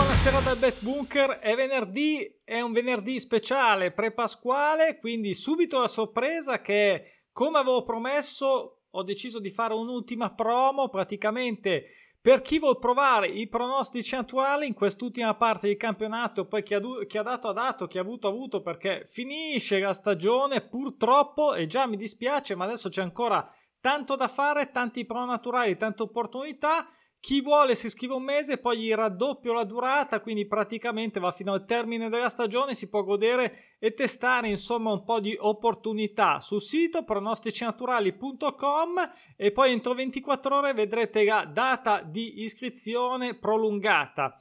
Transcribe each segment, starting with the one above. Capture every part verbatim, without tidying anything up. Buonasera dal Bet Bunker, è venerdì, è un venerdì speciale pre-pasquale, quindi subito la sorpresa che, come avevo promesso, ho deciso di fare un'ultima promo praticamente per chi vuol provare i pronostici attuali in quest'ultima parte di campionato. Poi chi ha, chi ha dato ha dato, chi ha avuto ha avuto, perché finisce la stagione purtroppo e già mi dispiace, ma adesso c'è ancora tanto da fare, tanti pronaturali, tante opportunità. Chi vuole si iscrive un mese, poi gli raddoppio la durata, quindi praticamente va fino al termine della stagione, si può godere e testare insomma un po' di opportunità sul sito pronosticinaturali punto com e poi entro ventiquattro ore vedrete la data di iscrizione prolungata.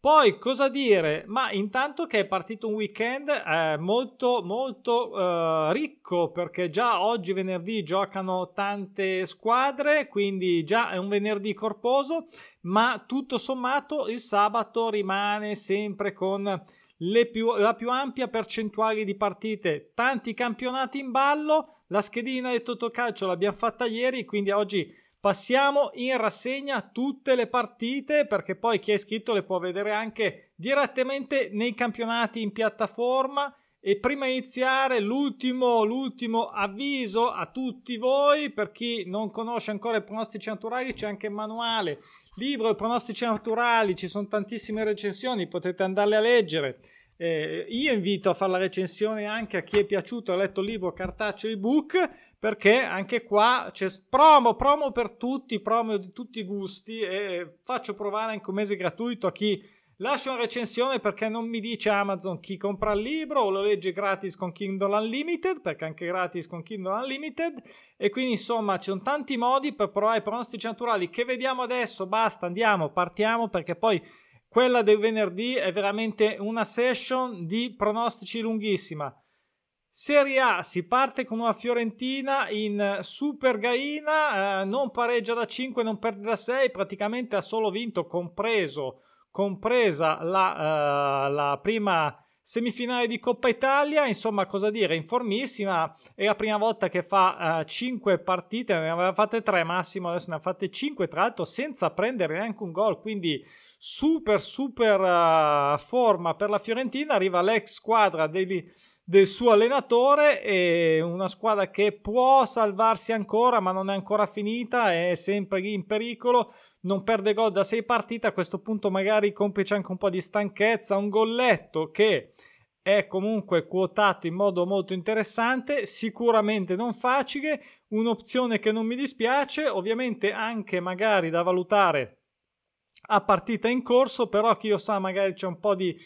Poi cosa dire? Ma intanto che è partito un weekend eh, molto molto eh, ricco, perché già oggi venerdì giocano tante squadre, quindi già è un venerdì corposo, ma tutto sommato il sabato rimane sempre con le più, la più ampia percentuale di partite, tanti campionati in ballo. La schedina del Totocalcio l'abbiamo fatta ieri, quindi oggi passiamo in rassegna tutte le partite, perché poi chi è iscritto le può vedere anche direttamente nei campionati in piattaforma. E prima di iniziare l'ultimo, l'ultimo avviso a tutti voi, per chi non conosce ancora i pronostici naturali, c'è anche il manuale, libro e pronostici naturali, ci sono tantissime recensioni, potete andarle a leggere. Eh, io invito a fare la recensione anche a chi è piaciuto, ha letto il libro cartaceo ebook, perché anche qua c'è promo, promo per tutti, promo di tutti i gusti, e faccio provare anche un mese gratuito a chi lascia una recensione, perché non mi dice Amazon chi compra il libro o lo legge gratis con Kindle Unlimited, perché anche gratis con Kindle Unlimited. E quindi insomma ci sono tanti modi per provare i pronostici naturali che vediamo adesso. Basta, andiamo, partiamo, perché poi quella del venerdì è veramente una session di pronostici lunghissima. Serie A, si parte con una Fiorentina in super gaina, eh, non pareggia da cinque, non perde da sei, praticamente ha solo vinto, compreso, compresa la, eh, la prima semifinale di Coppa Italia. Insomma, cosa dire, informissima, è la prima volta che fa eh, cinque partite, ne aveva fatte tre massimo, adesso ne ha fatte cinque, tra l'altro senza prendere neanche un gol, quindi super super uh, forma per la Fiorentina. Arriva l'ex squadra degli, del suo allenatore, e una squadra che può salvarsi ancora, ma non è ancora finita, è sempre lì in pericolo, non perde gol da sei partite. A questo punto magari complice anche un po' di stanchezza, un golletto che è comunque quotato in modo molto interessante, sicuramente non facile, un'opzione che non mi dispiace, ovviamente anche magari da valutare a partita in corso, però chi lo sa, magari c'è un po' di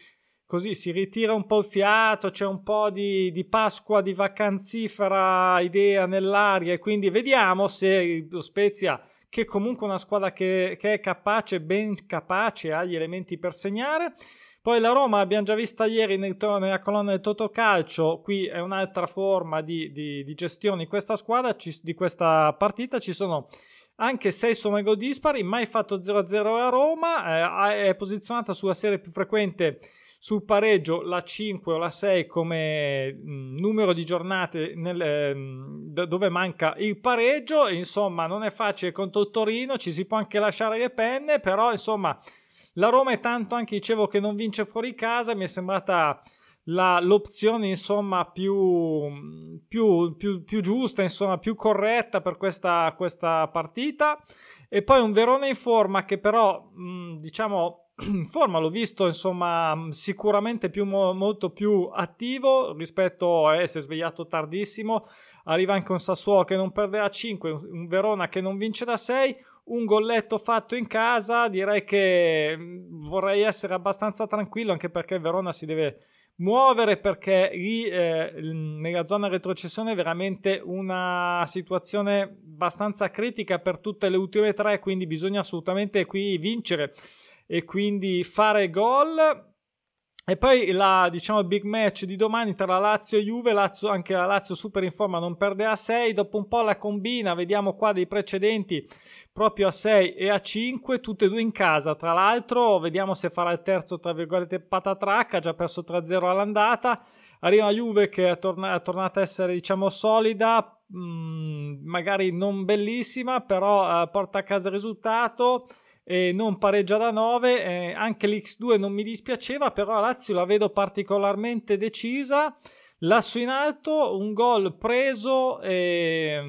così, si ritira un po' il fiato, c'è un po' di, di Pasqua, di vacanzifera idea nell'aria, e quindi vediamo se lo Spezia, che comunque è una squadra che, che è capace, ben capace, ha gli elementi per segnare. Poi la Roma l'abbiamo già vista ieri nel, nella colonna del Totocalcio, qui è un'altra forma di, di, di gestione di questa squadra, ci, di questa partita. Ci sono anche sei somme gol dispari, mai fatto zero a zero a Roma, eh, è posizionata sulla serie più frequente sul pareggio, la cinque o la sei come mh, numero di giornate nel, eh, dove manca il pareggio. Insomma, non è facile contro il Torino, ci si può anche lasciare le penne, però insomma la Roma è tanto, anche dicevo, che non vince fuori casa, mi è sembrata La, l'opzione insomma più, più, più, più giusta, insomma più corretta per questa, questa partita. E poi un Verona in forma, che però mh, diciamo in forma l'ho visto insomma sicuramente più, molto più attivo rispetto a eh, si è svegliato tardissimo. Arriva anche un Sassuolo che non perde da cinque, un Verona che non vince da sei, un golletto fatto in casa. Direi che vorrei essere abbastanza tranquillo, anche perché il Verona si deve muovere, perché lì eh, nella zona retrocessione è veramente una situazione abbastanza critica per tutte le ultime tre, quindi bisogna assolutamente qui vincere e quindi fare gol. E poi la, diciamo, il big match di domani tra la Lazio e Juve. Lazio, anche la Lazio super in forma, non perde a sei, dopo un po' la combina, vediamo qua dei precedenti proprio a sei e a cinque, tutte e due in casa tra l'altro. Vediamo se farà il terzo, tra virgolette, patatracca, già perso tre a zero all'andata. Arriva la Juve che è, torna- è tornata a essere, diciamo, solida, mh, magari non bellissima, però eh, porta a casa il risultato. e non pareggia da nove, eh, anche l'X due non mi dispiaceva, però a Lazio la vedo particolarmente decisa, lasso in alto, un gol preso, eh,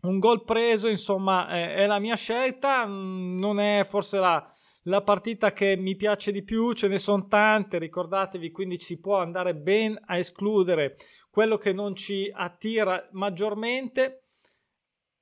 un gol preso insomma, eh, è la mia scelta, non è forse la, la partita che mi piace di più, ce ne sono tante, ricordatevi, quindi si può andare ben a escludere quello che non ci attira maggiormente.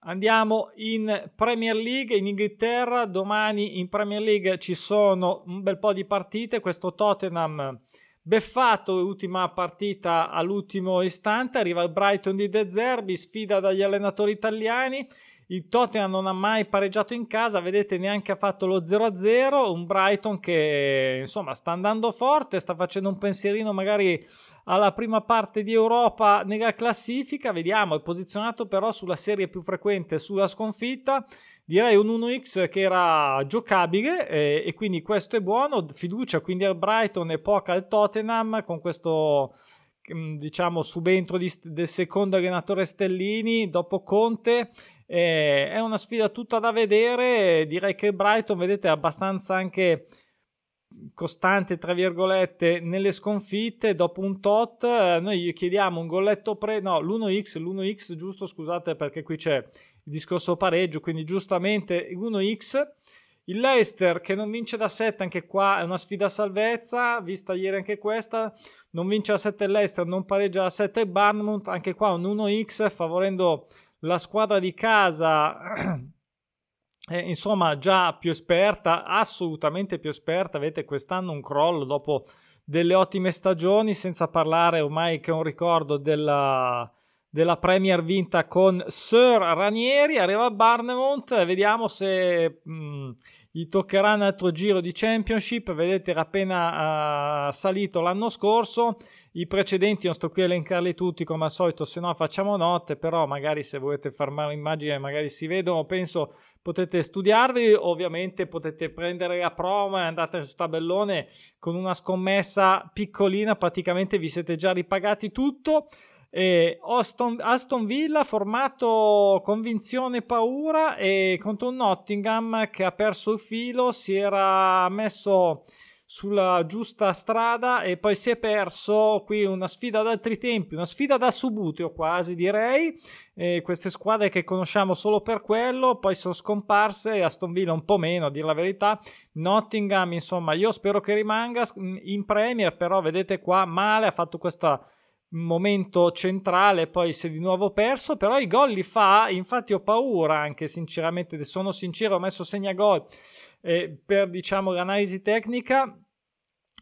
Andiamo in Premier League, in Inghilterra. Domani in Premier League ci sono un bel po' di partite. Questo Tottenham beffato, ultima partita all'ultimo istante. Arriva il Brighton di De Zerbi, sfida dagli allenatori italiani. Il Tottenham non ha mai pareggiato in casa, vedete, neanche ha fatto lo zero a zero. Un Brighton che insomma sta andando forte, sta facendo un pensierino magari alla prima parte di Europa nella classifica, vediamo, è posizionato però sulla serie più frequente, sulla sconfitta, direi un uno x che era giocabile, e, e quindi questo è buono, fiducia quindi al Brighton e poca al Tottenham con questo, diciamo, subentro di, del secondo allenatore Stellini dopo Conte. Eh, è una sfida tutta da vedere, direi che Brighton, vedete, è abbastanza anche costante tra virgolette nelle sconfitte dopo un tot. Eh, noi gli chiediamo un golletto pre no l'uno x l'uno x giusto, scusate, perché qui c'è il discorso pareggio, quindi giustamente l'uno x. Il Leicester che non vince da sette, anche qua è una sfida a salvezza, vista ieri anche questa, non vince da sette il Leicester, non pareggia da sette il Bournemouth, anche qua un uno x favorendo la squadra di casa, eh, insomma, già più esperta, assolutamente più esperta, avete quest'anno un crollo dopo delle ottime stagioni, senza parlare ormai che un ricordo della, della Premier vinta con Sir Ranieri. Arriva Bournemouth, vediamo se mh, gli toccherà un altro giro di Championship, vedete era appena uh, salito l'anno scorso. I precedenti non sto qui a elencarli tutti come al solito, se no facciamo notte, però magari se volete farmare un'immagine magari si vedono, penso potete studiarvi, ovviamente potete prendere la promo e andate su tabellone con una scommessa piccolina, praticamente vi siete già ripagati tutto. E Aston, Aston Villa formato convinzione e paura, e contro un Nottingham che ha perso il filo, si era messo sulla giusta strada e poi si è perso. Qui una sfida ad altri tempi, una sfida da subuteo quasi, direi, e queste squadre che conosciamo solo per quello poi sono scomparse, Aston Villa un po' meno a dire la verità, Nottingham insomma io spero che rimanga in Premier, però vedete qua male, ha fatto questo momento centrale, poi si è di nuovo perso, però i gol li fa, infatti ho paura anche sinceramente, sono sincero, ho messo segna gol Eh, per diciamo l'analisi tecnica.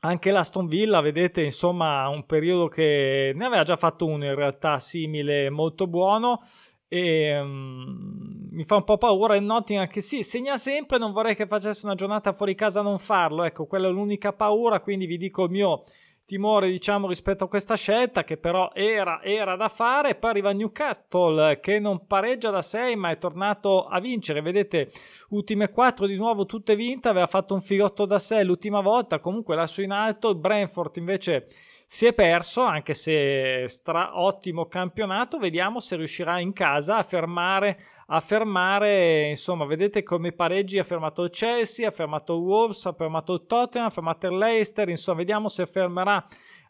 Anche l'Aston Villa, vedete, insomma un periodo che ne aveva già fatto uno in realtà simile, molto buono, e um, mi fa un po' paura il Nottingham che sì, segna sempre, non vorrei che facesse una giornata fuori casa a non farlo, ecco, quella è l'unica paura, quindi vi dico il mio timore diciamo rispetto a questa scelta che però era, era da fare. Poi arriva Newcastle che non pareggia da sei ma è tornato a vincere, vedete ultime quattro di nuovo tutte vinte, aveva fatto un filotto da sei l'ultima volta, comunque lasso in alto. Il Brentford invece si è perso, anche se stra ottimo campionato, vediamo se riuscirà in casa a fermare a fermare insomma, vedete come pareggi ha fermato il Chelsea, ha fermato il Wolves, ha fermato il Tottenham, ha fermato il Leicester, insomma vediamo se fermerà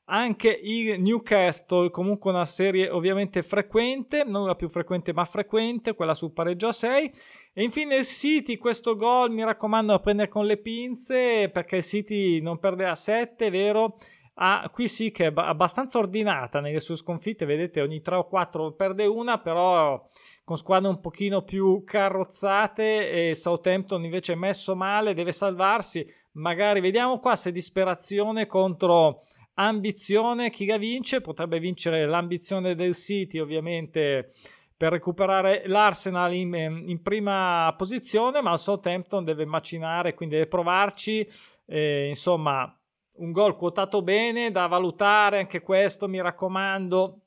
anche il Newcastle. Comunque una serie ovviamente frequente, non la più frequente ma frequente, quella sul pareggio a sei. E infine il City, questo gol mi raccomando a prendere con le pinze, perché il City non perde a sette, vero? Ah, qui sì che è abbastanza ordinata nelle sue sconfitte, vedete ogni tre o quattro perde una, però con squadre un pochino più carrozzate, e Southampton invece è messo male, deve salvarsi, magari vediamo qua se disperazione contro ambizione, chi la vince, potrebbe vincere l'ambizione del City ovviamente per recuperare l'Arsenal in, in prima posizione, ma il Southampton deve macinare, quindi deve provarci, e, insomma un gol quotato bene, da valutare anche questo, mi raccomando,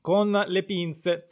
con le pinze.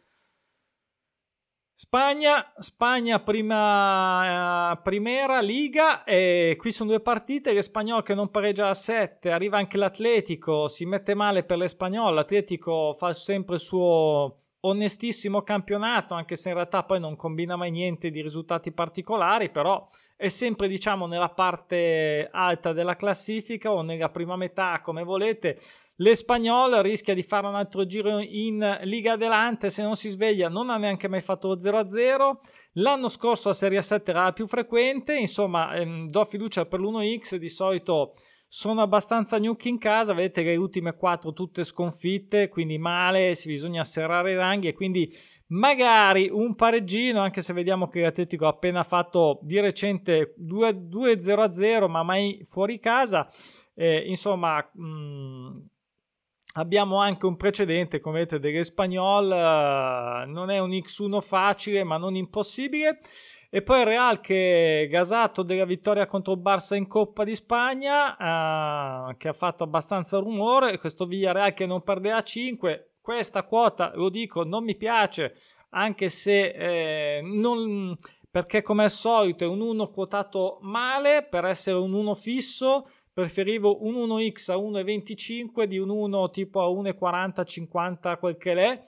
Spagna, Spagna prima, eh, Primera Liga, e qui sono due partite, l'Espanyol che non pareggia a sette, arriva anche l'Atletico, si mette male per l'Espanyol, l'Atletico fa sempre il suo onestissimo campionato, anche se in realtà poi non combina mai niente di risultati particolari, però è sempre, diciamo, nella parte alta della classifica o nella prima metà, come volete. L'Espanyol rischia di fare un altro giro in Liga Adelante, se non si sveglia non ha neanche mai fatto lo zero a zero. L'anno scorso la Serie A sette era la più frequente, insomma ehm, do fiducia per l'uno X, di solito sono abbastanza gnocchi in casa, vedete che le ultime quattro tutte sconfitte, quindi male, si bisogna serrare i ranghi e quindi magari un pareggino, anche se vediamo che l'Atletico ha appena fatto di recente due zero a zero ma mai fuori casa. Eh, insomma mh, abbiamo anche un precedente, come vedete, dell'Espanyol, eh, non è un X uno facile ma non impossibile. E poi il Real, che gasato della vittoria contro il Barça in Coppa di Spagna, eh, che ha fatto abbastanza rumore, questo Villarreal che non perde a cinque, questa quota, lo dico, non mi piace, anche se eh, non, perché come al solito è un uno quotato male, per essere un uno fisso preferivo un uno X a uno e venticinque di un uno tipo a uno e quaranta, cinquanta, quel che l'è.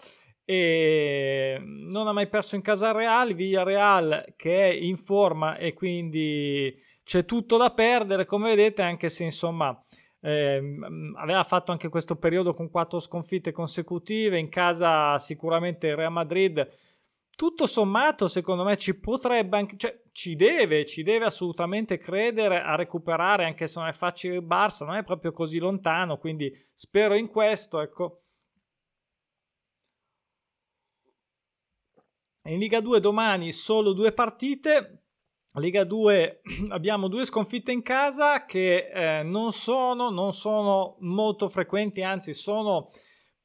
E non ha mai perso in casa il Real, Villarreal che è in forma e quindi c'è tutto da perdere, come vedete, anche se insomma ehm, aveva fatto anche questo periodo con quattro sconfitte consecutive in casa. Sicuramente il Real Madrid, tutto sommato, secondo me ci potrebbe anche, cioè ci deve, ci deve assolutamente credere a recuperare, anche se non è facile il Barça, non è proprio così lontano, quindi spero in questo, ecco. In Liga due domani solo due partite, Liga due abbiamo due sconfitte in casa che eh, non sono, non sono molto frequenti, anzi sono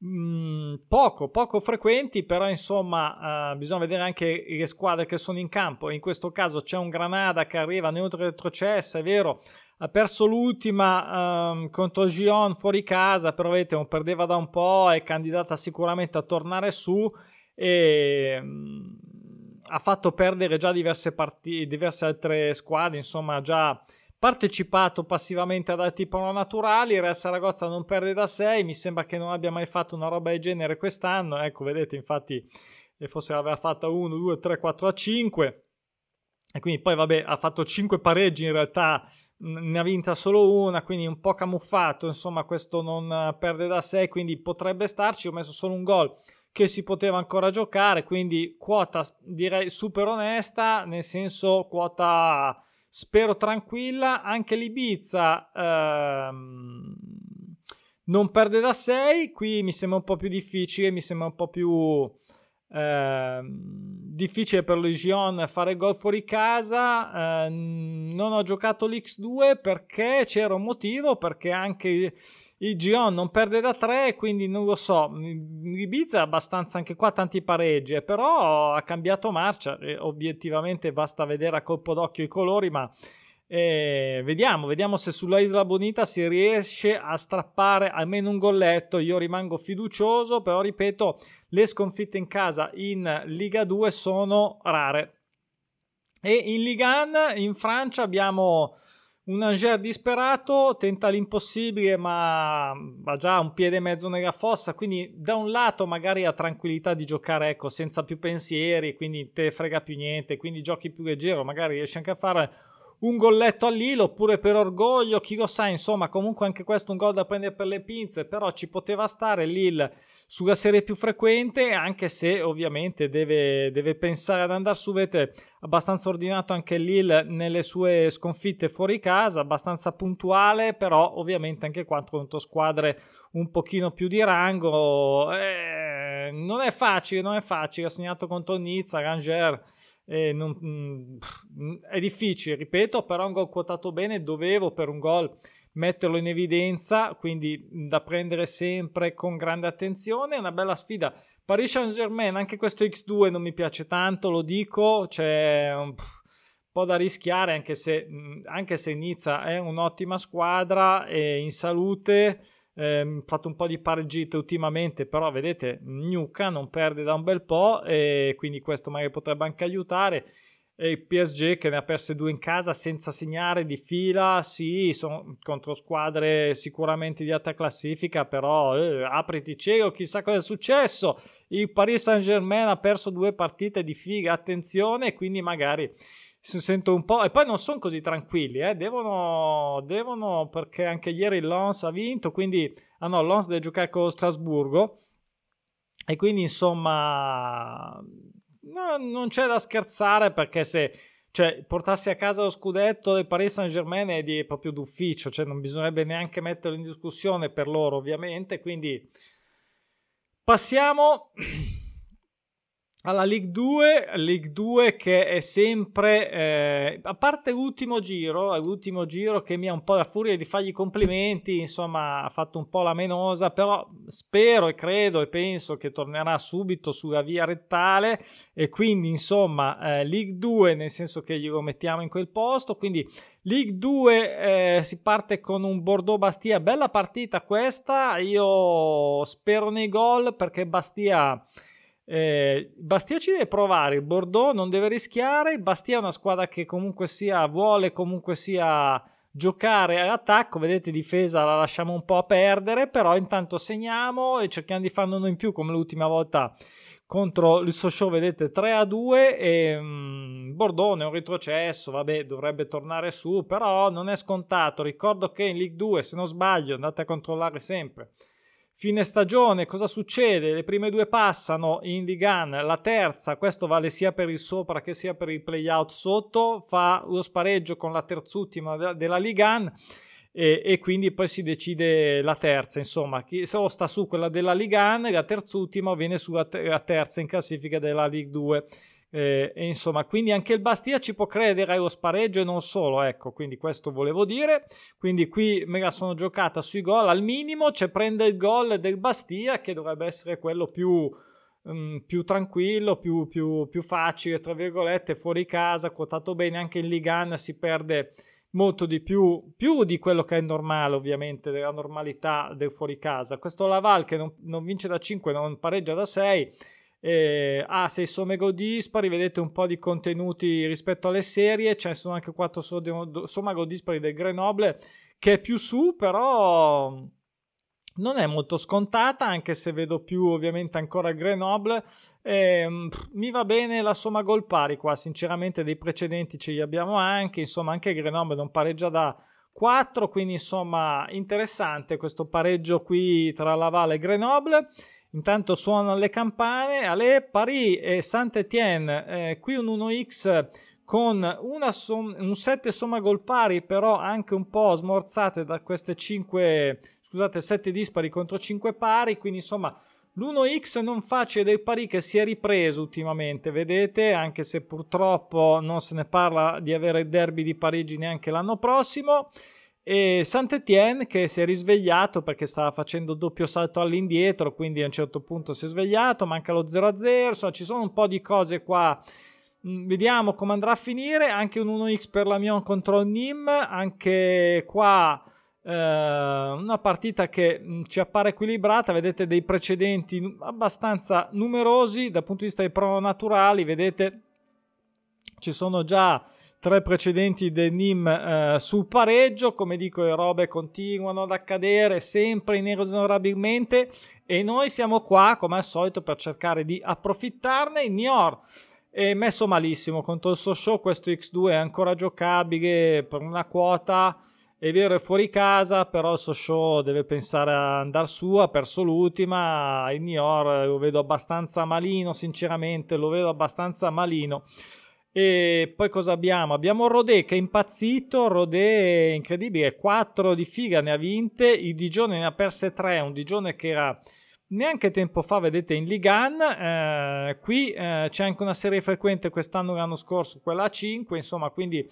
mh, poco, poco frequenti, però insomma eh, bisogna vedere anche le squadre che sono in campo. In questo caso c'è un Granada che arriva neutro retrocessa, è vero, ha perso l'ultima ehm, contro Digione fuori casa, però vedete non perdeva da un po', è candidata sicuramente a tornare su e ha fatto perdere già diverse partite, diverse altre squadre, insomma ha già partecipato passivamente ad altri naturali. Il Real Saragozza non perde da sei, mi sembra che non abbia mai fatto una roba del genere quest'anno, ecco, vedete, infatti forse l'aveva fatta uno, due, tre, quattro a cinque e quindi poi vabbè ha fatto cinque pareggi, in realtà ne ha vinta solo una, quindi un po' camuffato, insomma questo non perde da sei, quindi potrebbe starci. Ho messo solo un gol che si poteva ancora giocare, quindi quota direi super onesta, nel senso quota spero tranquilla. Anche l'Ibiza ehm, non perde da sei, qui mi sembra un po' più difficile, mi sembra un po' più ehm, difficile per Legion fare gol fuori casa. Ehm, non ho giocato l'X due perché c'era un motivo, perché anche il Gion non perde da tre, quindi non lo so, Ibiza è abbastanza anche qua tanti pareggi, però ha cambiato marcia e obiettivamente basta vedere a colpo d'occhio i colori, ma eh, vediamo, vediamo se sulla Isla Bonita si riesce a strappare almeno un golletto. Io rimango fiducioso, però ripeto, le sconfitte in casa in Liga due sono rare. E in Ligue uno in Francia abbiamo un Angers disperato, tenta l'impossibile ma ha già un piede e mezzo nella fossa, quindi da un lato magari ha tranquillità di giocare, ecco, senza più pensieri, quindi te frega più niente, quindi giochi più leggero, magari riesci anche a fare un golletto a Lille, oppure per orgoglio, chi lo sa, insomma comunque anche questo un gol da prendere per le pinze, però ci poteva stare Lille sulla serie più frequente, anche se ovviamente deve, deve pensare ad andare su. Vedete, abbastanza ordinato anche Lille nelle sue sconfitte fuori casa, abbastanza puntuale, però ovviamente anche qua contro squadre un pochino più di rango eh, non è facile, non è facile, ha segnato contro Nizza, Rangers. Eh, non, mh, è difficile, ripeto, però un gol quotato bene, dovevo per un gol metterlo in evidenza, quindi da prendere sempre con grande attenzione. Una bella sfida Paris Saint-Germain, anche questo X due non mi piace tanto, lo dico, c'è un po' da rischiare, anche se, anche se Nizza è un'ottima squadra, è in salute, eh, fatto un po' di pareggite ultimamente, però vedete Newcastle non perde da un bel po' e quindi questo magari potrebbe anche aiutare. e il P S G che ne ha perse due in casa senza segnare di fila, sì, sono contro squadre sicuramente di alta classifica, però eh, apriti cielo, chissà cosa è successo. Il Paris Saint-Germain ha perso due partite di figa, attenzione, quindi magari si sentono un po', e poi non sono così tranquilli, eh. devono, devono, perché anche ieri il Lens ha vinto, quindi, ah no, il Lens deve giocare con lo Strasburgo, e quindi insomma no, non c'è da scherzare, perché se, cioè, portassi a casa lo scudetto del Paris Saint-Germain è di, proprio d'ufficio, cioè non bisognerebbe neanche metterlo in discussione per loro, ovviamente, quindi passiamo... alla Ligue due Ligue due, che è sempre eh, a parte l'ultimo giro l'ultimo giro che mi ha un po' la furia di fargli complimenti, insomma ha fatto un po' la menosa, però spero e credo e penso che tornerà subito sulla via rettale, e quindi insomma eh, Ligue due, nel senso che glielo mettiamo in quel posto, quindi Ligue due eh, si parte con un Bordeaux-Bastia, bella partita questa, io spero nei gol perché Bastia Eh, Bastia ci deve provare, il Bordeaux non deve rischiare, il Bastia è una squadra che comunque sia vuole comunque sia giocare all'attacco, vedete difesa la lasciamo un po' a perdere, però intanto segniamo e cerchiamo di farne uno in più come l'ultima volta contro il Sochaux, vedete tre a due e um, Bordeaux è un retrocesso, vabbè dovrebbe tornare su, però non è scontato, ricordo che in Ligue due, se non sbaglio, andate a controllare sempre, fine stagione, cosa succede? Le prime due passano in Ligan, la terza, questo vale sia per il sopra che sia per il play-out sotto, fa lo spareggio con la terzultima della Ligan e, e quindi poi si decide la terza, insomma, chi, se o sta su quella della Ligan e la terzultima viene sulla terza in classifica della Ligue due. Eh, e insomma, quindi anche il Bastia ci può credere allo spareggio e non solo, ecco, quindi questo volevo dire, quindi qui me la sono giocata sui gol al minimo, cioè prende il gol del Bastia che dovrebbe essere quello più, um, più tranquillo, più, più, più facile tra virgolette, fuori casa, quotato bene, anche in Ligue uno si perde molto di più, più di quello che è normale, ovviamente, della normalità del fuori casa, questo Laval che non, non vince da cinque, non pareggia da sei, Eh, ah, sei somme gol dispari, vedete un po' di contenuti rispetto alle serie, ce ne sono anche quattro somma gol dispari del Grenoble che è più su, però non è molto scontata, anche se vedo più ovviamente ancora il Grenoble, eh, mi va bene la somma gol pari qua, sinceramente dei precedenti ce li abbiamo anche, insomma anche il Grenoble non pareggia da quattro, quindi insomma interessante questo pareggio qui tra Laval e Grenoble. Intanto suonano le campane, alle Paris e Saint-Étienne, eh, qui un uno x con una som- un sette somma gol pari, però anche un po' smorzate da queste cinque, scusate, sette dispari contro cinque pari, quindi insomma l'uno x non facile del Paris che si è ripreso ultimamente, vedete, anche se purtroppo non se ne parla di avere il derby di Parigi neanche l'anno prossimo. E Saint-Étienne che si è risvegliato perché stava facendo doppio salto all'indietro, quindi a un certo punto si è svegliato, manca lo zero a zero, insomma ci sono un po' di cose qua, vediamo come andrà a finire, anche un uno x per l'Amiens contro Nîmes, anche qua eh, una partita che ci appare equilibrata, vedete dei precedenti abbastanza numerosi dal punto di vista dei pronoturali, vedete ci sono già tre precedenti del Nîmes eh, sul pareggio, come dico le robe continuano ad accadere sempre inesorabilmente e noi siamo qua come al solito per cercare di approfittarne. Niort è messo malissimo contro il Sochaux, questo x due è ancora giocabile per una quota, è vero è fuori casa, però il Sochaux deve pensare a andare su, ha perso l'ultima, il Niort lo vedo abbastanza malino, sinceramente lo vedo abbastanza malino. E poi cosa abbiamo? Abbiamo Rodè che è impazzito, Rodè incredibile, quattro di figa ne ha vinte, il Digione ne ha perse tre, un Digione che era neanche tempo fa, vedete, in Ligan, eh, qui eh, c'è anche una serie frequente quest'anno, l'anno scorso quella a cinque, insomma, quindi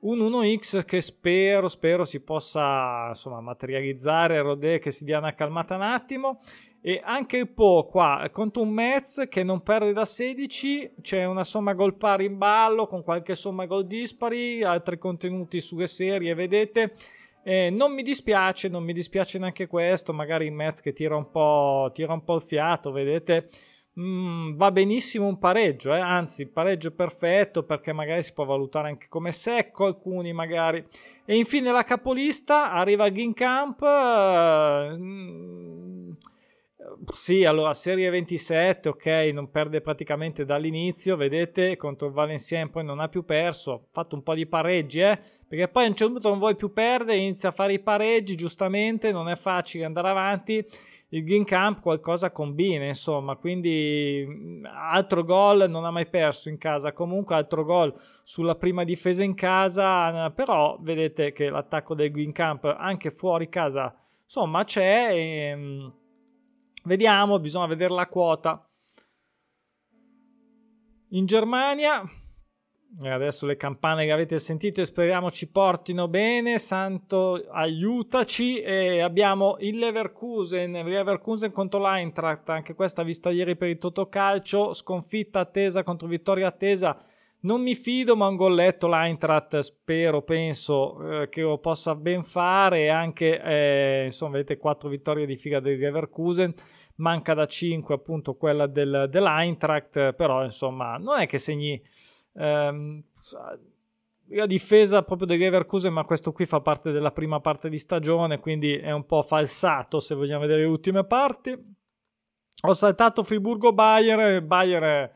un uno x che spero spero si possa insomma materializzare, Rodè che si dia una calmata un attimo. E anche il Po qua contro un Metz che non perde da sedici, c'è una somma gol pari in ballo con qualche somma gol dispari, altri contenuti sulle serie, vedete, eh, non mi dispiace non mi dispiace neanche questo, magari il Metz che tira un po' tira un po' il fiato, vedete, Mm, va benissimo un pareggio, eh? Anzi il pareggio è perfetto, perché magari si può valutare anche come secco alcuni magari. E infine la capolista arriva a Guingamp, mm, sì, allora serie ventisette, ok, non perde praticamente dall'inizio, vedete, contro il Valenciennes poi non ha più perso, ha fatto un po' di pareggi, eh? Perché poi a un certo punto non vuoi più perdere, inizia a fare i pareggi, giustamente non è facile andare avanti. Il Guingamp qualcosa combina, insomma, quindi altro gol, non ha mai perso in casa, comunque altro gol sulla prima difesa in casa, però vedete che l'attacco del Guingamp anche fuori casa, insomma, c'è, e vediamo, bisogna vedere la quota. In Germania, e adesso le campane che avete sentito e speriamo ci portino bene, santo aiutaci, e abbiamo il Leverkusen Leverkusen contro l'Eintracht, anche questa vista ieri per il Totocalcio, sconfitta attesa contro vittoria attesa, non mi fido, ma un golletto l'Eintracht spero, penso eh, che lo possa ben fare, anche eh, insomma vedete quattro vittorie di fila del Leverkusen, manca da cinque appunto quella del, dell'Eintracht, però insomma non è che segni Um, la difesa proprio del Leverkusen, ma questo qui fa parte della prima parte di stagione, quindi è un po' falsato se vogliamo vedere le ultime parti. Ho saltato Friburgo-Bayern, Bayern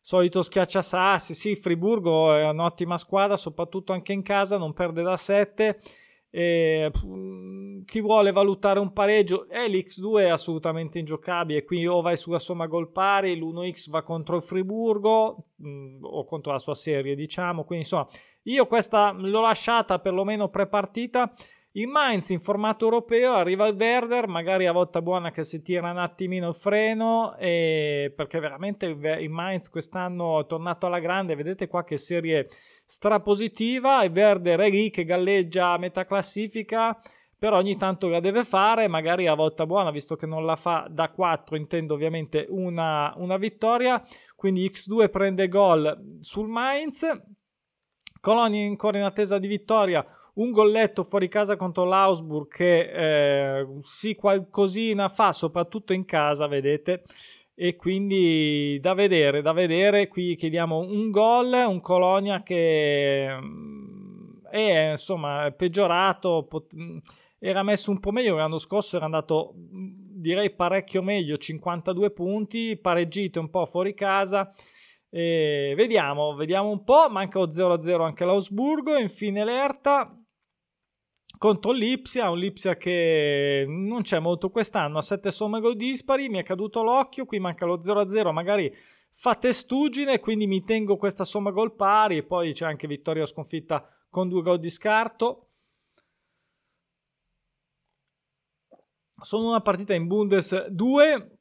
solito schiacciasassi, sì, Friburgo è un'ottima squadra, soprattutto anche in casa, non perde da sette, e chi vuole valutare un pareggio, è l'X due è assolutamente ingiocabile, qui o vai sulla somma gol pari, l'uno x va contro il Friburgo mh, o contro la sua serie, diciamo, quindi insomma io questa l'ho lasciata perlomeno prepartita. Il Mainz in formato europeo arriva il Werder, magari a volta buona che si tira un attimino il freno, e perché veramente il Mainz quest'anno è tornato alla grande, vedete qua che serie strapositiva, il Werder è lì che galleggia a metà classifica, però ogni tanto la deve fare, magari a volta buona, visto che non la fa da quattro, intendo ovviamente una, una vittoria, quindi X due prende gol sul Mainz. Colonia ancora in attesa di vittoria, un golletto fuori casa contro l'Augsburg che eh, sì, qualcosina fa, soprattutto in casa, vedete, e quindi da vedere, da vedere, qui chiediamo un gol, un Colonia che è insomma peggiorato, pot- era messo un po' meglio, l'anno scorso era andato direi parecchio meglio, cinquantadue punti, pareggito un po' fuori casa. E vediamo, vediamo un po', manca lo zero a zero anche l'Augsburgo. Infine l'Erta contro l'Lipsia, un Lipsia che non c'è molto quest'anno, a sette somme gol dispari, mi è caduto l'occhio, qui manca lo zero a zero, magari fa testuggine, quindi mi tengo questa somma gol pari, e poi c'è anche vittoria o sconfitta con due gol di scarto. Sono una partita in Bundes due,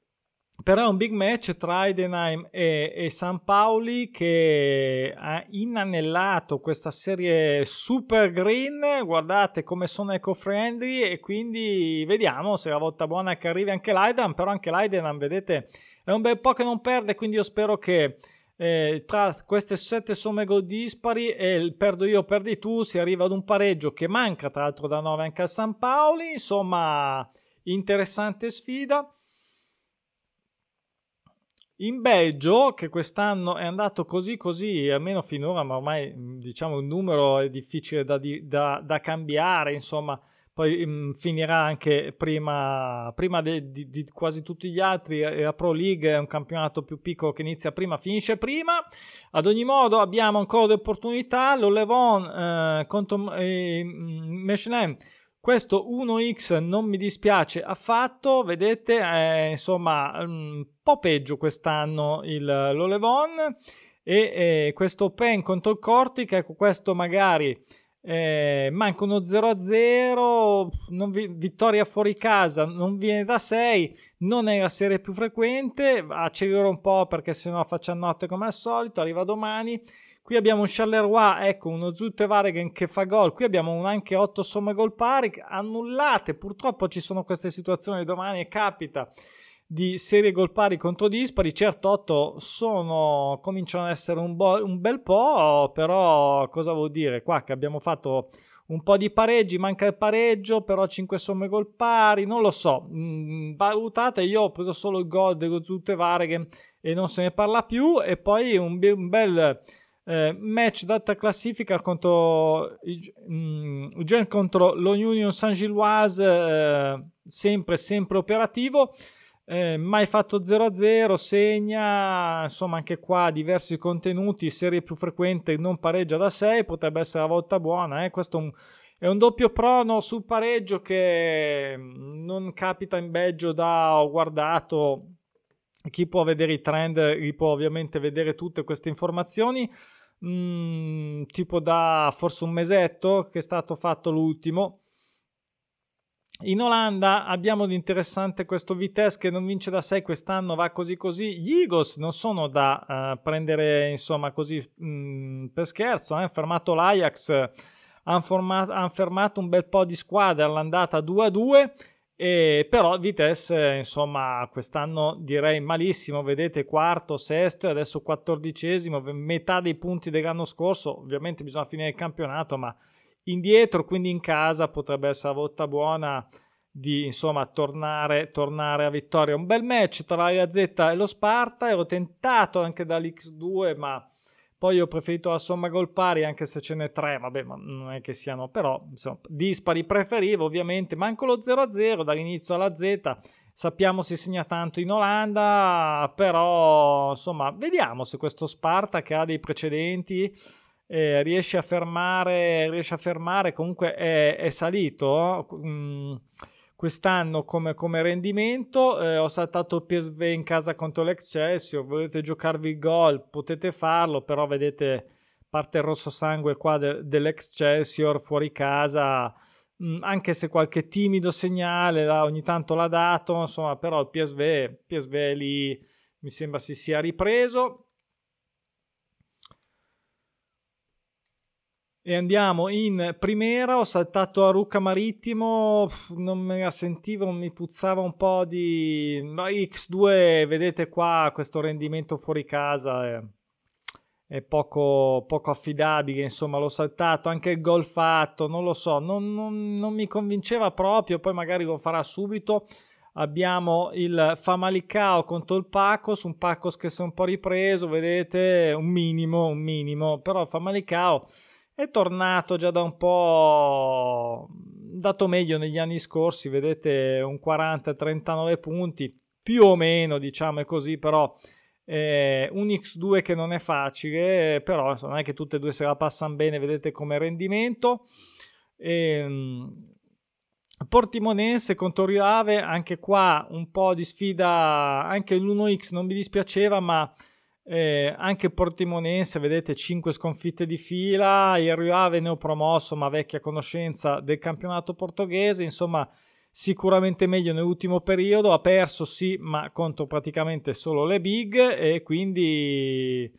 però è un big match tra Heidenheim e, e San Paoli, che ha inanellato questa serie super green, guardate come sono eco-friendly, e quindi vediamo se la volta buona che arrivi anche l'Heidenheim, però anche l'Heidenheim vedete è un bel po' che non perde, quindi io spero che eh, tra queste sette somme gol dispari e il perdo io perdi tu si arriva ad un pareggio che manca tra l'altro da nove anche al San Paoli, insomma interessante sfida. In Belgio, che quest'anno è andato così così, almeno finora, ma ormai diciamo il numero è difficile da, da, da cambiare, insomma, poi mh, finirà anche prima, prima de, di, di quasi tutti gli altri, la Pro League è un campionato più piccolo che inizia prima, finisce prima. Ad ogni modo abbiamo ancora le opportunità, l'Olevon eh, contro eh, Mechelen. Questo uno x non mi dispiace affatto, vedete, eh, insomma, un po' peggio quest'anno il, l'Olevon, e eh, questo Pen contro il Cortic, ecco questo magari eh, manca uno zero a zero, non vi, vittoria fuori casa, non viene da sei, non è la serie più frequente, accelero un po' perché sennò faccia notte come al solito, arriva domani. Qui abbiamo un Charleroi, ecco uno Zutte Waregem che fa gol, qui abbiamo un anche otto somme gol pari annullate, purtroppo ci sono queste situazioni domani, capita, di serie gol pari contro dispari, certo otto sono, cominciano ad essere un, bo- un bel po', però cosa vuol dire qua che abbiamo fatto un po' di pareggi, manca il pareggio, però cinque somme gol pari, non lo so, mm, valutate, io ho preso solo il gol dello Zutte Waregem e non se ne parla più. E poi un, be- un bel eh, match d'alta classifica contro um, contro lo Union Saint-Gilloise, eh, sempre sempre operativo, eh, mai fatto zero a zero, segna, insomma anche qua diversi contenuti, serie più frequente, non pareggia da sei, potrebbe essere la volta buona, eh? Questo è un È un doppio prono sul pareggio che non capita in Belgio da ho guardato. Chi può vedere i trend, chi può ovviamente vedere tutte queste informazioni, mm, tipo da forse un mesetto che è stato fatto l'ultimo. In Olanda abbiamo di interessante questo Vitesse che non vince da sei quest'anno, va così così. Gli Eagles non sono da uh, prendere insomma così mm, per scherzo, ha eh? fermato l'Ajax. Hanno fermato un bel po' di squadre all'andata due a due, e però Vitesse insomma quest'anno direi malissimo, vedete quarto, sesto e adesso quattordicesimo, metà dei punti dell'anno scorso. Ovviamente bisogna finire il campionato, ma indietro, quindi in casa potrebbe essere la volta buona di insomma tornare, tornare a vittoria. Un bel match tra la Gazzetta e lo Sparta, ero tentato anche dall'X due, ma poi ho preferito la somma gol pari, anche se ce n'è tre, vabbè, ma non è che siano, però insomma, dispari preferivo ovviamente. Manco lo zero a zero dall'inizio alla Z, sappiamo si segna tanto in Olanda, però insomma vediamo se questo Sparta, che ha dei precedenti, eh, riesce a fermare, riesce a fermare, comunque è, è salito mm, quest'anno come, come rendimento. Eh, ho saltato P S V in casa contro l'Excelsior, volete giocarvi il gol potete farlo, però vedete parte il rosso sangue qua de, dell'Excelsior fuori casa, mm, anche se qualche timido segnale là, ogni tanto l'ha dato, insomma, però il P S V, P S V lì mi sembra si sia ripreso. E andiamo in Primera, ho saltato a Rucca Marittimo, non me la sentivo, mi puzzava un po' di... No, X due, vedete qua, questo rendimento fuori casa è, è poco, poco affidabile, insomma l'ho saltato, anche il gol fatto, non lo so, non, non, non mi convinceva proprio, poi magari lo farà subito. Abbiamo il Famalicão contro il Pacos, un Pacos che si è un po' ripreso, vedete, un minimo, un minimo, però il Famalicão... è tornato già da un po', dato meglio negli anni scorsi, vedete un quaranta trentanove punti, più o meno diciamo è così, però eh, un X due che non è facile, però non è che tutte e due se la passano bene, vedete come rendimento. E, Portimonense contro Rio Ave, anche qua un po' di sfida, anche l'uno X non mi dispiaceva, ma... Eh, anche Portimonense, vedete cinque sconfitte di fila, il Rio Ave neopromosso ma vecchia conoscenza del campionato portoghese, insomma sicuramente meglio nell'ultimo periodo, ha perso sì ma contro praticamente solo le big, e quindi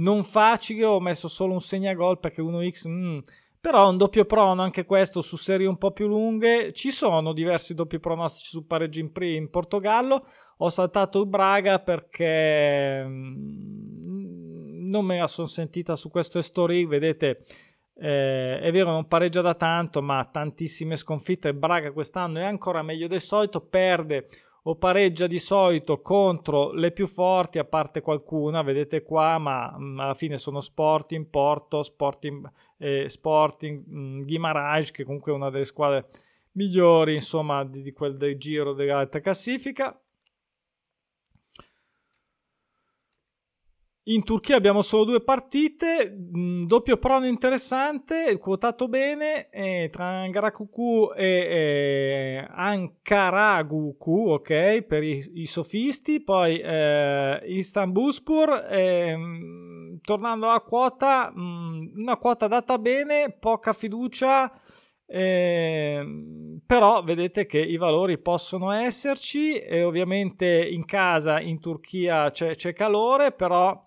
non facile, ho messo solo un segnagol perché uno X mm, però un doppio prono anche questo su serie un po' più lunghe, ci sono diversi doppi pronostici su pareggio in, pre- in Portogallo. Ho saltato il Braga perché non me la sono sentita su questo Estoril, vedete eh, è vero non pareggia da tanto ma tantissime sconfitte, il Braga quest'anno è ancora meglio del solito, perde o pareggia di solito contro le più forti a parte qualcuna, vedete qua, ma mh, alla fine sono Sporting, Porto, Sporting, eh, Sporting mh, Guimarães, che comunque è una delle squadre migliori insomma di, di quel del giro dell'alta classifica. In Turchia abbiamo solo due partite, mh, doppio prono interessante, quotato bene, eh, tra Ankaragucu e eh, Ankaragucu, ok, per i, i sofisti, poi eh, Istanbulspor, eh, tornando alla quota, mh, una quota data bene, poca fiducia, eh, però vedete che i valori possono esserci, e ovviamente in casa, in Turchia c'è, c'è calore, però...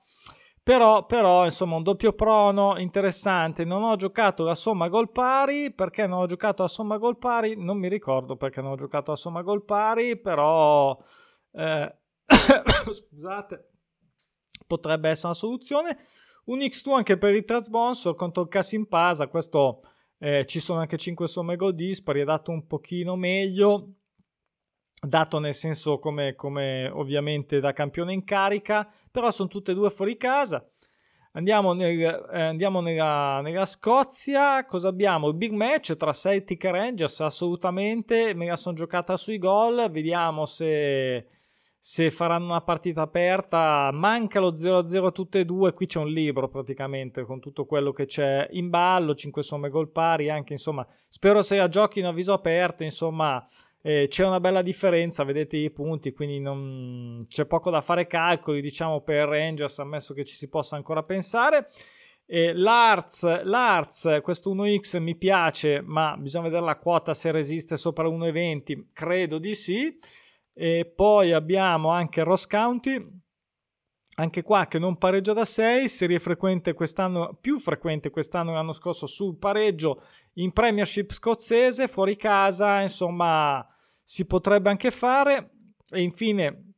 Però, però, insomma, un doppio prono interessante. Non ho giocato la somma gol pari. Perché non ho giocato la somma gol pari? Non mi ricordo perché non ho giocato la somma gol pari. Però, eh, scusate, potrebbe essere una soluzione. Un X due anche per il Trabzonspor contro il Kasimpasa. Questo eh, ci sono anche cinque somme gol dispari. È dato un pochino meglio. dato nel senso come, come ovviamente da campione in carica, però sono tutte e due fuori casa. Andiamo, nel, eh, andiamo nella, nella Scozia. Cosa abbiamo? Il big match tra Celtic e Rangers, assolutamente, me la sono giocata sui gol, vediamo se, se faranno una partita aperta. Manca lo zero a zero a tutte e due, qui c'è un libro praticamente con tutto quello che c'è in ballo, cinque somme gol pari anche, insomma, spero se la giochino a viso aperto, insomma. Eh, c'è una bella differenza, vedete i punti, quindi non... c'è poco da fare calcoli, diciamo, per Rangers, ammesso che ci si possa ancora pensare. eh, l'Arts, l'Arts questo uno x mi piace, ma bisogna vedere la quota se resiste sopra uno e venti, credo di sì. E poi abbiamo anche Ross County, anche qua che non pareggia da sei, serie frequente quest'anno, più frequente quest'anno l'anno scorso sul pareggio in Premiership scozzese, fuori casa, insomma, si potrebbe anche fare. E infine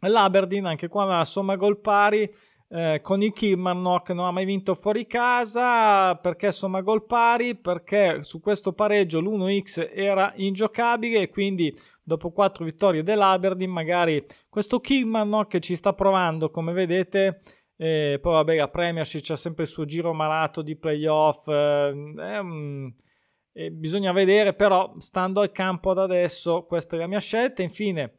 l'Aberdeen, anche qua la somma gol pari, eh, con il Kilmarnock non ha mai vinto fuori casa. Perché somma gol pari? Perché su questo pareggio l'uno x era ingiocabile e quindi dopo quattro vittorie dell'Aberdeen magari questo Kilmarnock ci sta provando, come vedete. E poi vabbè, la Premiership c'ha sempre il suo giro malato di playoff, eh, eh, eh, bisogna vedere, però stando al campo ad adesso questa è la mia scelta. Infine,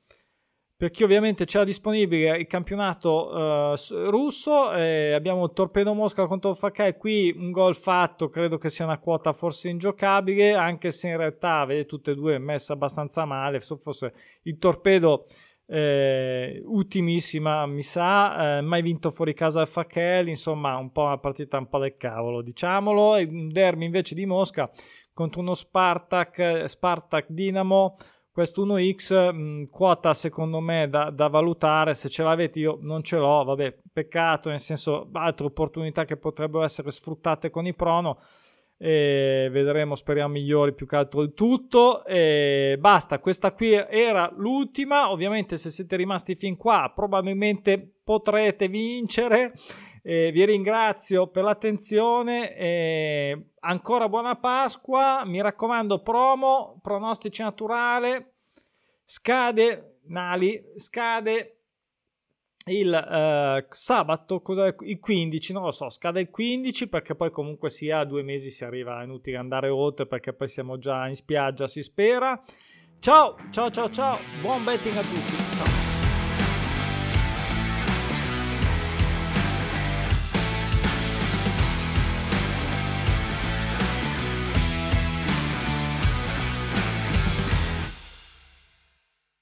per chi ovviamente c'era disponibile, il campionato eh, russo, eh, abbiamo il Torpedo Mosca contro il Fakai, qui un gol fatto, credo che sia una quota forse ingiocabile, anche se in realtà vede tutte e due messa abbastanza male, forse il Torpedo Eh, ultimissima mi sa, eh, mai vinto fuori casa al Fachel, insomma un po' una partita un po' del cavolo, diciamolo. E un derby invece di Mosca contro uno Spartak, Spartak Dinamo, questo uno x, mh, quota secondo me da, da valutare, se ce l'avete, io non ce l'ho, vabbè, peccato, nel senso, altre opportunità che potrebbero essere sfruttate con i prono. E vedremo, speriamo migliori, più che altro il tutto. E basta, questa qui era l'ultima. Ovviamente se siete rimasti fin qua probabilmente potrete vincere. E vi ringrazio per l'attenzione e ancora buona Pasqua, mi raccomando. Promo pronostici naturale scade Nali scade il eh, sabato, il quindici, non lo so, scade il quindici, perché poi comunque sia due mesi si arriva, è inutile andare oltre perché poi siamo già in spiaggia, si spera. Ciao, ciao, ciao, ciao, buon betting a tutti, ciao.